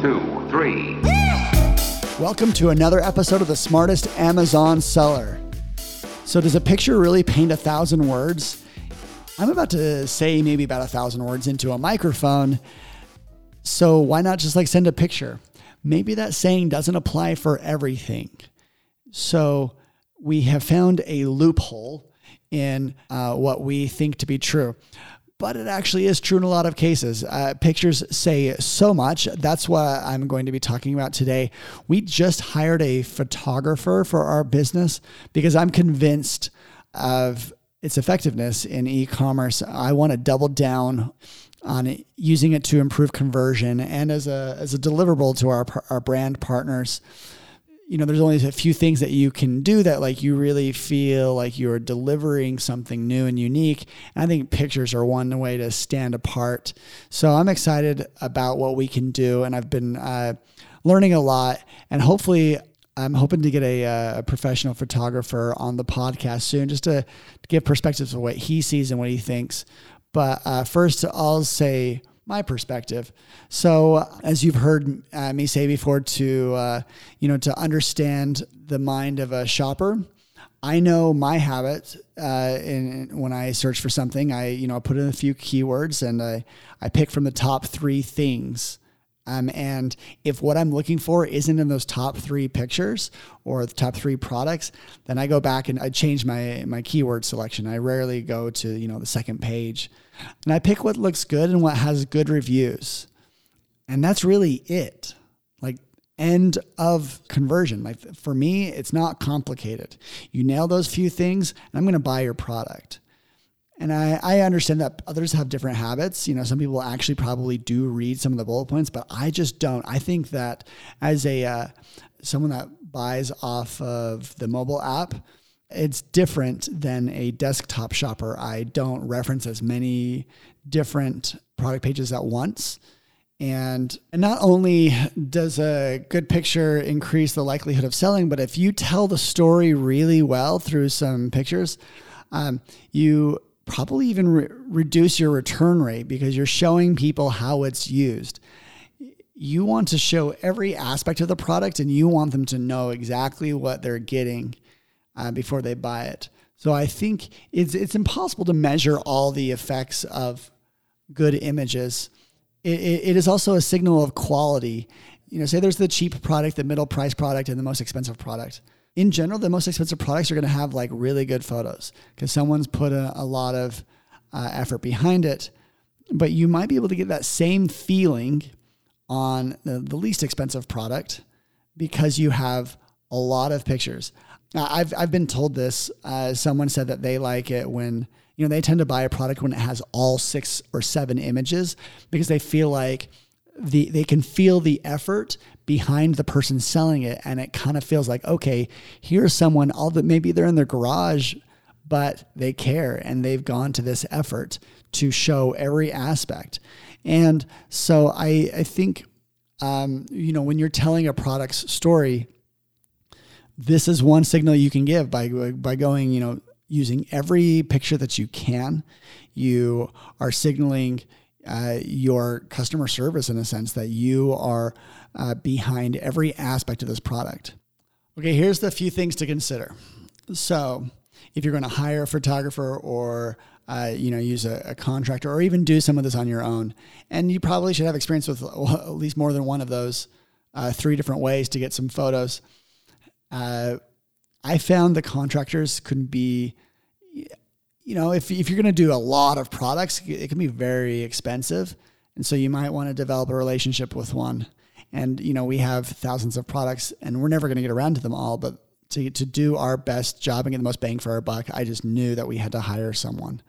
2, 3. Welcome to another episode of the Smartest Amazon Seller. So does a picture really paint 1,000 words? I'm about to say maybe about 1,000 words into a microphone. So why not just send a picture? Maybe that saying doesn't apply for everything. So we have found a loophole in what we think to be true. But it actually is true in a lot of cases. Pictures say so much. That's what I'm going to be talking about today. We just hired a photographer for our business because I'm convinced of its effectiveness in e-commerce. I want to double down on it, using it to improve conversion and as a deliverable to our brand partners. You know, there's only a few things that you can do that like you really feel like you're delivering something new and unique. And I think pictures are one way to stand apart. So I'm excited about what we can do. And I've been learning a lot, and hopefully I'm hoping to get a professional photographer on the podcast soon, just to give perspectives of what he sees and what he thinks. But first I'll say my perspective. So as you've heard me say before, to understand the mind of a shopper, I know my habit. And when I search for something, I put in a few keywords and I pick from the top 3 things. And if what I'm looking for isn't in those top 3 pictures or the top 3 products, then I go back and I change my keyword selection. I rarely go to, the second page, and I pick what looks good and what has good reviews. And that's really it. Like, end of conversion. Like, for me, it's not complicated. You nail those few things and I'm going to buy your product. And I understand that others have different habits. Some people actually probably do read some of the bullet points, but I just don't. I think that as someone that buys off of the mobile app, it's different than a desktop shopper. I don't reference as many different product pages at once. And not only does a good picture increase the likelihood of selling, but if you tell the story really well through some pictures, you probably even reduce your return rate because you're showing people how it's used. You want to show every aspect of the product, and you want them to know exactly what they're getting before they buy it. So I think it's impossible to measure all the effects of good images. It is also a signal of quality. Say there's the cheap product, the middle price product, and the most expensive product. In general, the most expensive products are going to have like really good photos because someone's put a lot of effort behind it. But you might be able to get that same feeling on the least expensive product because you have a lot of pictures. I've been told this. Someone said that they like it when they tend to buy a product when it has all 6 or 7 images because they feel like they can feel the effort behind the person selling it. And it kind of feels like, okay, here's someone, maybe they're in their garage, but they care and they've gone to this effort to show every aspect. And so I think, when you're telling a product's story, this is one signal you can give by going, using every picture that you can. You are signaling your customer service in a sense that you are behind every aspect of this product. Okay, here's the few things to consider. So if you're going to hire a photographer or use a contractor or even do some of this on your own, and you probably should have experience with at least more than one of those 3 different ways to get some photos. I found the contractors can be, if you're going to do a lot of products, it can be very expensive. And so you might want to develop a relationship with one. And, we have thousands of products and we're never going to get around to them all, but to do our best job and get the most bang for our buck, I just knew that we had to hire someone.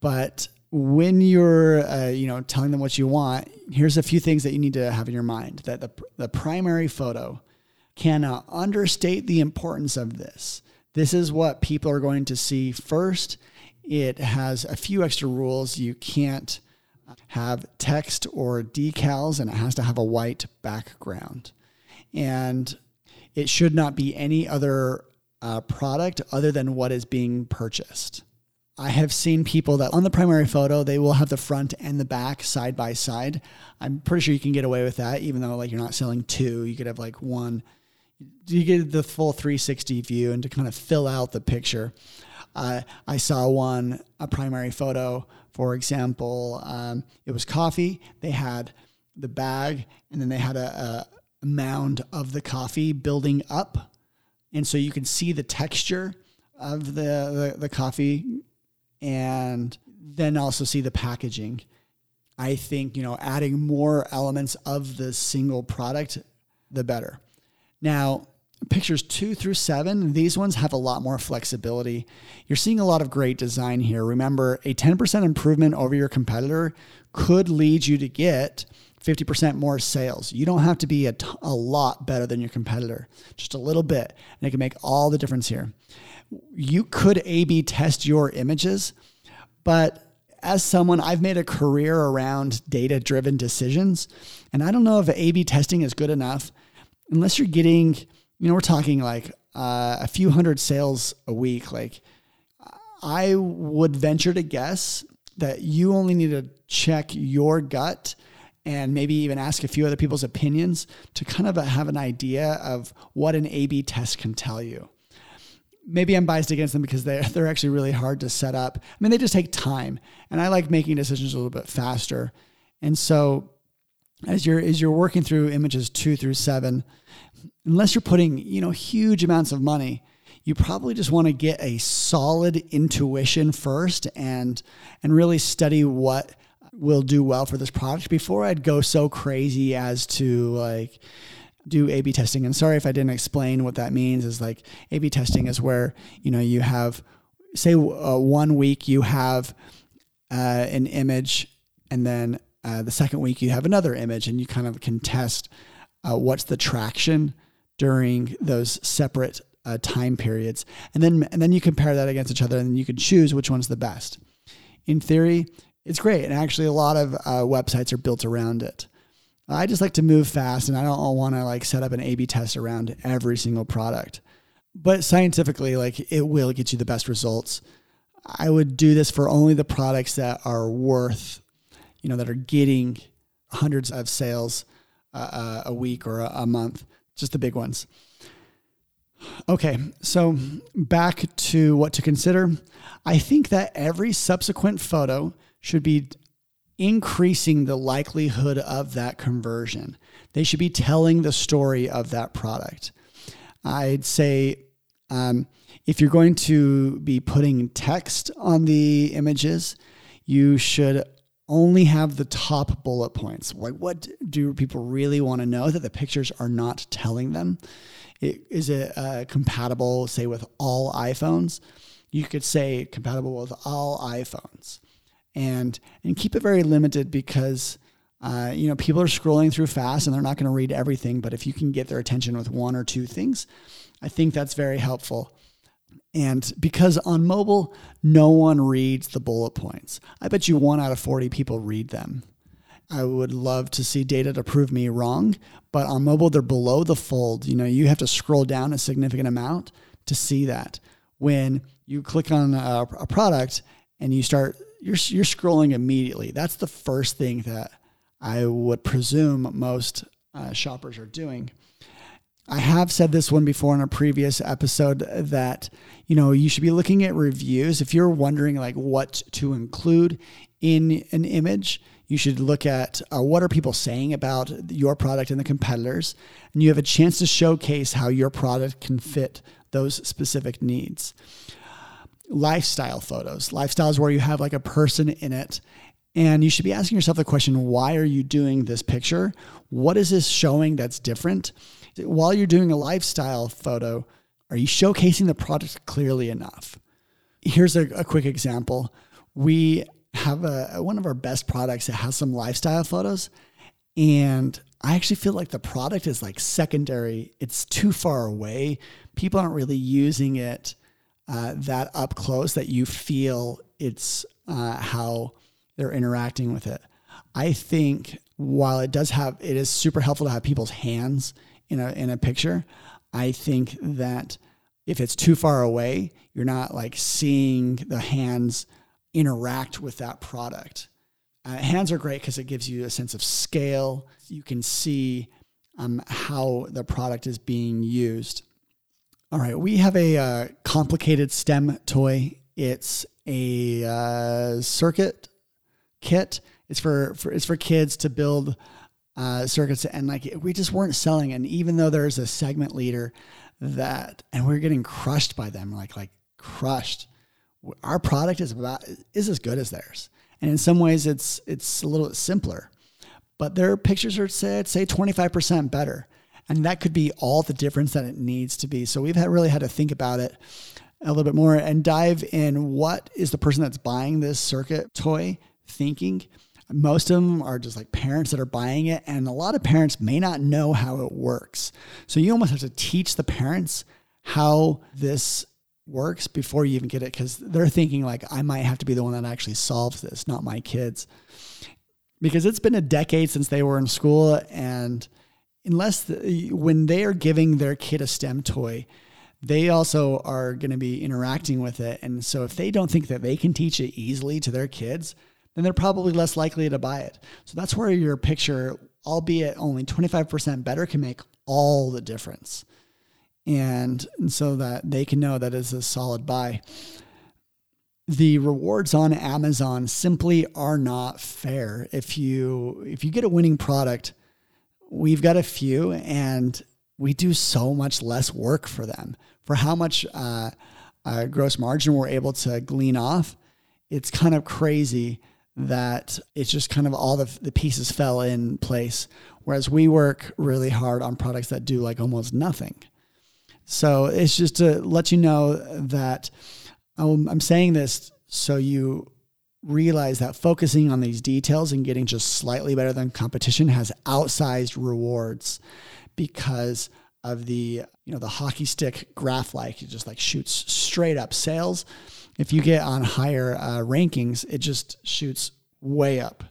But when you're, telling them what you want, here's a few things that you need to have in your mind, that the primary photo cannot understate the importance of this. This is what people are going to see first. It has a few extra rules. You can't have text or decals, and it has to have a white background. And it should not be any other product other than what is being purchased. I have seen people that on the primary photo, they will have the front and the back side by side. I'm pretty sure you can get away with that, even though like you're not selling two, you could have like one. You get the full 360 view and to kind of fill out the picture. I saw a primary photo, for example, it was coffee. They had the bag and then they had a mound of the coffee building up. And so you can see the texture of the coffee and then also see the packaging. I think, you know, adding more elements of the single product, the better. Now, pictures 2 through 7, these ones have a lot more flexibility. You're seeing a lot of great design here. Remember, a 10% improvement over your competitor could lead you to get 50% more sales. You don't have to be a lot better than your competitor, just a little bit, and it can make all the difference here. You could A/B test your images, but as someone, I've made a career around data-driven decisions, and I don't know if A/B testing is good enough unless you're getting, you know, we're talking like a few hundred sales a week. Like, I would venture to guess that you only need to check your gut and maybe even ask a few other people's opinions to kind of have an idea of what an A/B test can tell you. Maybe I'm biased against them because they're actually really hard to set up. I mean, they just take time, and I like making decisions a little bit faster. And so as you're working through images 2 through 7, unless you're putting, you know, huge amounts of money, you probably just want to get a solid intuition first and really study what will do well for this product before I'd go so crazy as to like do A/B testing. And sorry if I didn't explain what that means. Is like A/B testing is where, you know, you have, say 1 week you have an image, and then the second week you have another image, and you kind of can test what's the traction during those separate time periods. And then you compare that against each other, and you can choose which one's the best. In theory, it's great. And actually a lot of websites are built around it. I just like to move fast, and I don't want to like set up an A/B test around every single product, but scientifically, like, it will get you the best results. I would do this for only the products that are worth, you know, that are getting hundreds of sales a week or a month, just the big ones. Okay, so back to what to consider. I think that every subsequent photo should be increasing the likelihood of that conversion. They should be telling the story of that product. I'd say if you're going to be putting text on the images, you should only have the top bullet points. Like, what do people really want to know that the pictures are not telling them? Is it compatible, say, with all iPhones? You could say compatible with all iPhones. And keep it very limited because, you know, people are scrolling through fast and they're not going to read everything. But if you can get their attention with 1 or 2 things, I think that's very helpful. And because on mobile, no one reads the bullet points. I bet you 1 out of 40 people read them. I would love to see data to prove me wrong, but on mobile, they're below the fold. You know, you have to scroll down a significant amount to see that. When you click on a product and you start, you're scrolling immediately. That's the first thing that I would presume most shoppers are doing. I have said this one before in a previous episode that, you know, you should be looking at reviews. If you're wondering like what to include in an image, you should look at what are people saying about your product and the competitors, and you have a chance to showcase how your product can fit those specific needs. Lifestyle photos. Lifestyle is where you have like a person in it, and you should be asking yourself the question, why are you doing this picture? What is this showing that's different? While you're doing a lifestyle photo, are you showcasing the product clearly enough? Here's a quick example. We have one of our best products that has some lifestyle photos, and I actually feel like the product is like secondary. It's too far away. People aren't really using it that up close that you feel it's how they're interacting with it. I think while it is super helpful to have people's hands in a picture, I think that if it's too far away, you're not like seeing the hands interact with that product. Hands are great because it gives you a sense of scale. You can see how the product is being used. All right, we have a complicated STEM toy. It's a circuit kit. It's for kids to build circuits, and like we just weren't selling. And even though there's a segment leader that, and we're getting crushed by them, like crushed. Our product is as good as theirs, and in some ways it's a little bit simpler, but their pictures are say 25% better, and that could be all the difference that it needs to be. So we've really had to think about it a little bit more and dive in. What is the person that's buying this circuit toy thinking? Most of them are just like parents that are buying it, and a lot of parents may not know how it works. So you almost have to teach the parents how this works before you even get it, because they're thinking like, I might have to be the one that actually solves this, not my kids. Because it's been a decade since they were in school, and when they are giving their kid a STEM toy, they also are going to be interacting with it. And so if they don't think that they can teach it easily to their kids, then they're probably less likely to buy it. So that's where your picture, albeit only 25% better, can make all the difference. And so that they can know that it's a solid buy. The rewards on Amazon simply are not fair. If you get a winning product, we've got a few, and we do so much less work for them. For how much gross margin we're able to glean off, it's kind of crazy that it's just kind of all the pieces fell in place, whereas we work really hard on products that do like almost nothing. So it's just to let you know that I'm saying this so you realize that focusing on these details and getting just slightly better than competition has outsized rewards because of the hockey stick graph, like it just like shoots straight up sales. If you get on higher rankings, it just shoots way up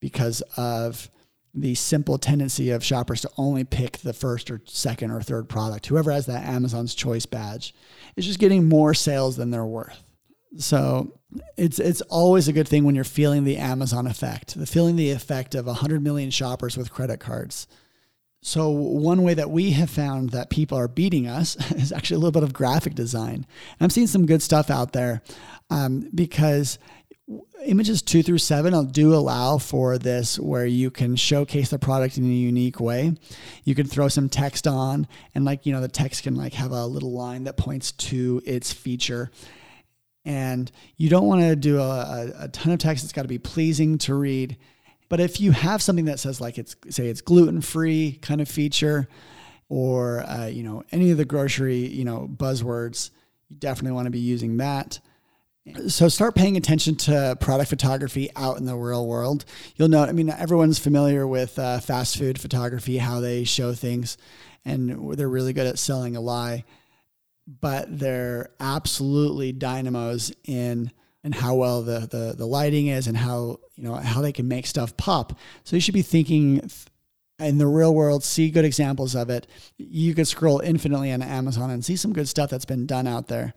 because of the simple tendency of shoppers to only pick the first or second or third product. Whoever has that Amazon's Choice badge is just getting more sales than they're worth. So it's always a good thing when you're feeling the Amazon effect, the effect of 100 million shoppers with credit cards. So one way that we have found that people are beating us is actually a little bit of graphic design. And I'm seeing some good stuff out there because images 2 through 7 do allow for this, where you can showcase the product in a unique way. You can throw some text on, and the text can have a little line that points to its feature. And you don't want to do a ton of text. It's got to be pleasing to read. But if you have something that says it's gluten-free kind of feature, or any of the grocery buzzwords, you definitely want to be using that. So start paying attention to product photography out in the real world. You'll know, everyone's familiar with fast food photography, how they show things, and they're really good at selling a lie, but they're absolutely dynamos in. And how well the lighting is, and how they can make stuff pop. So you should be thinking in the real world, see good examples of it. You could scroll infinitely on Amazon and see some good stuff that's been done out there.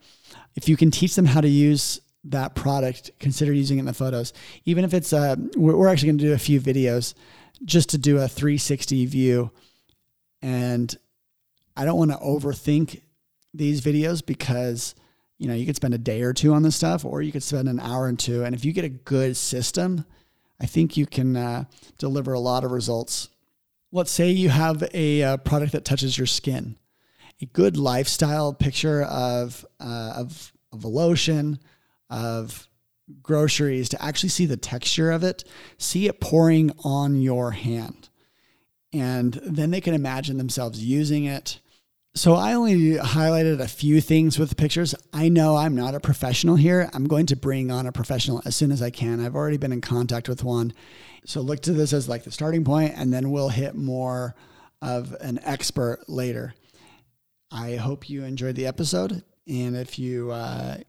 If you can teach them how to use that product, consider using it in the photos. Even if it's we're actually going to do a few videos just to do a 360 view. And I don't want to overthink these videos because you could spend a day or two on this stuff, or you could spend an hour and two. And if you get a good system, I think you can deliver a lot of results. Let's say you have a product that touches your skin. A good lifestyle picture of a lotion, of groceries, to actually see the texture of it, see it pouring on your hand. And then they can imagine themselves using it. So I only highlighted a few things with the pictures. I know I'm not a professional here. I'm going to bring on a professional as soon as I can. I've already been in contact with one. So look to this as the starting point, and then we'll hit more of an expert later. I hope you enjoyed the episode. And if you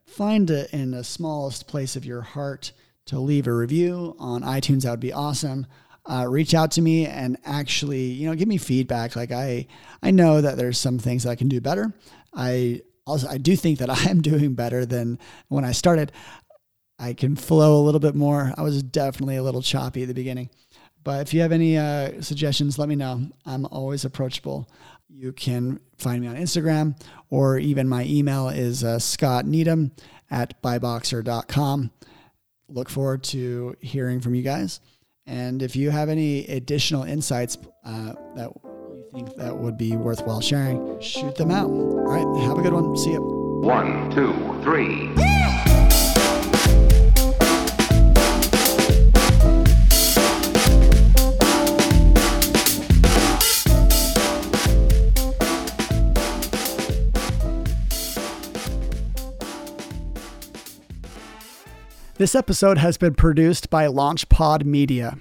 find it in the smallest place of your heart to leave a review on iTunes, that would be awesome. Reach out to me and actually, give me feedback. I know that there's some things that I can do better. I also, I do think that I'm doing better than when I started. I can flow a little bit more. I was definitely a little choppy at the beginning. But if you have any suggestions, let me know. I'm always approachable. You can find me on Instagram, or even my email is scottneedham@buyboxer.com. Look forward to hearing from you guys. And if you have any additional insights that you think that would be worthwhile sharing, shoot them out. All right, have a good one. See you. 1, 2, 3. This episode has been produced by LaunchPod Media.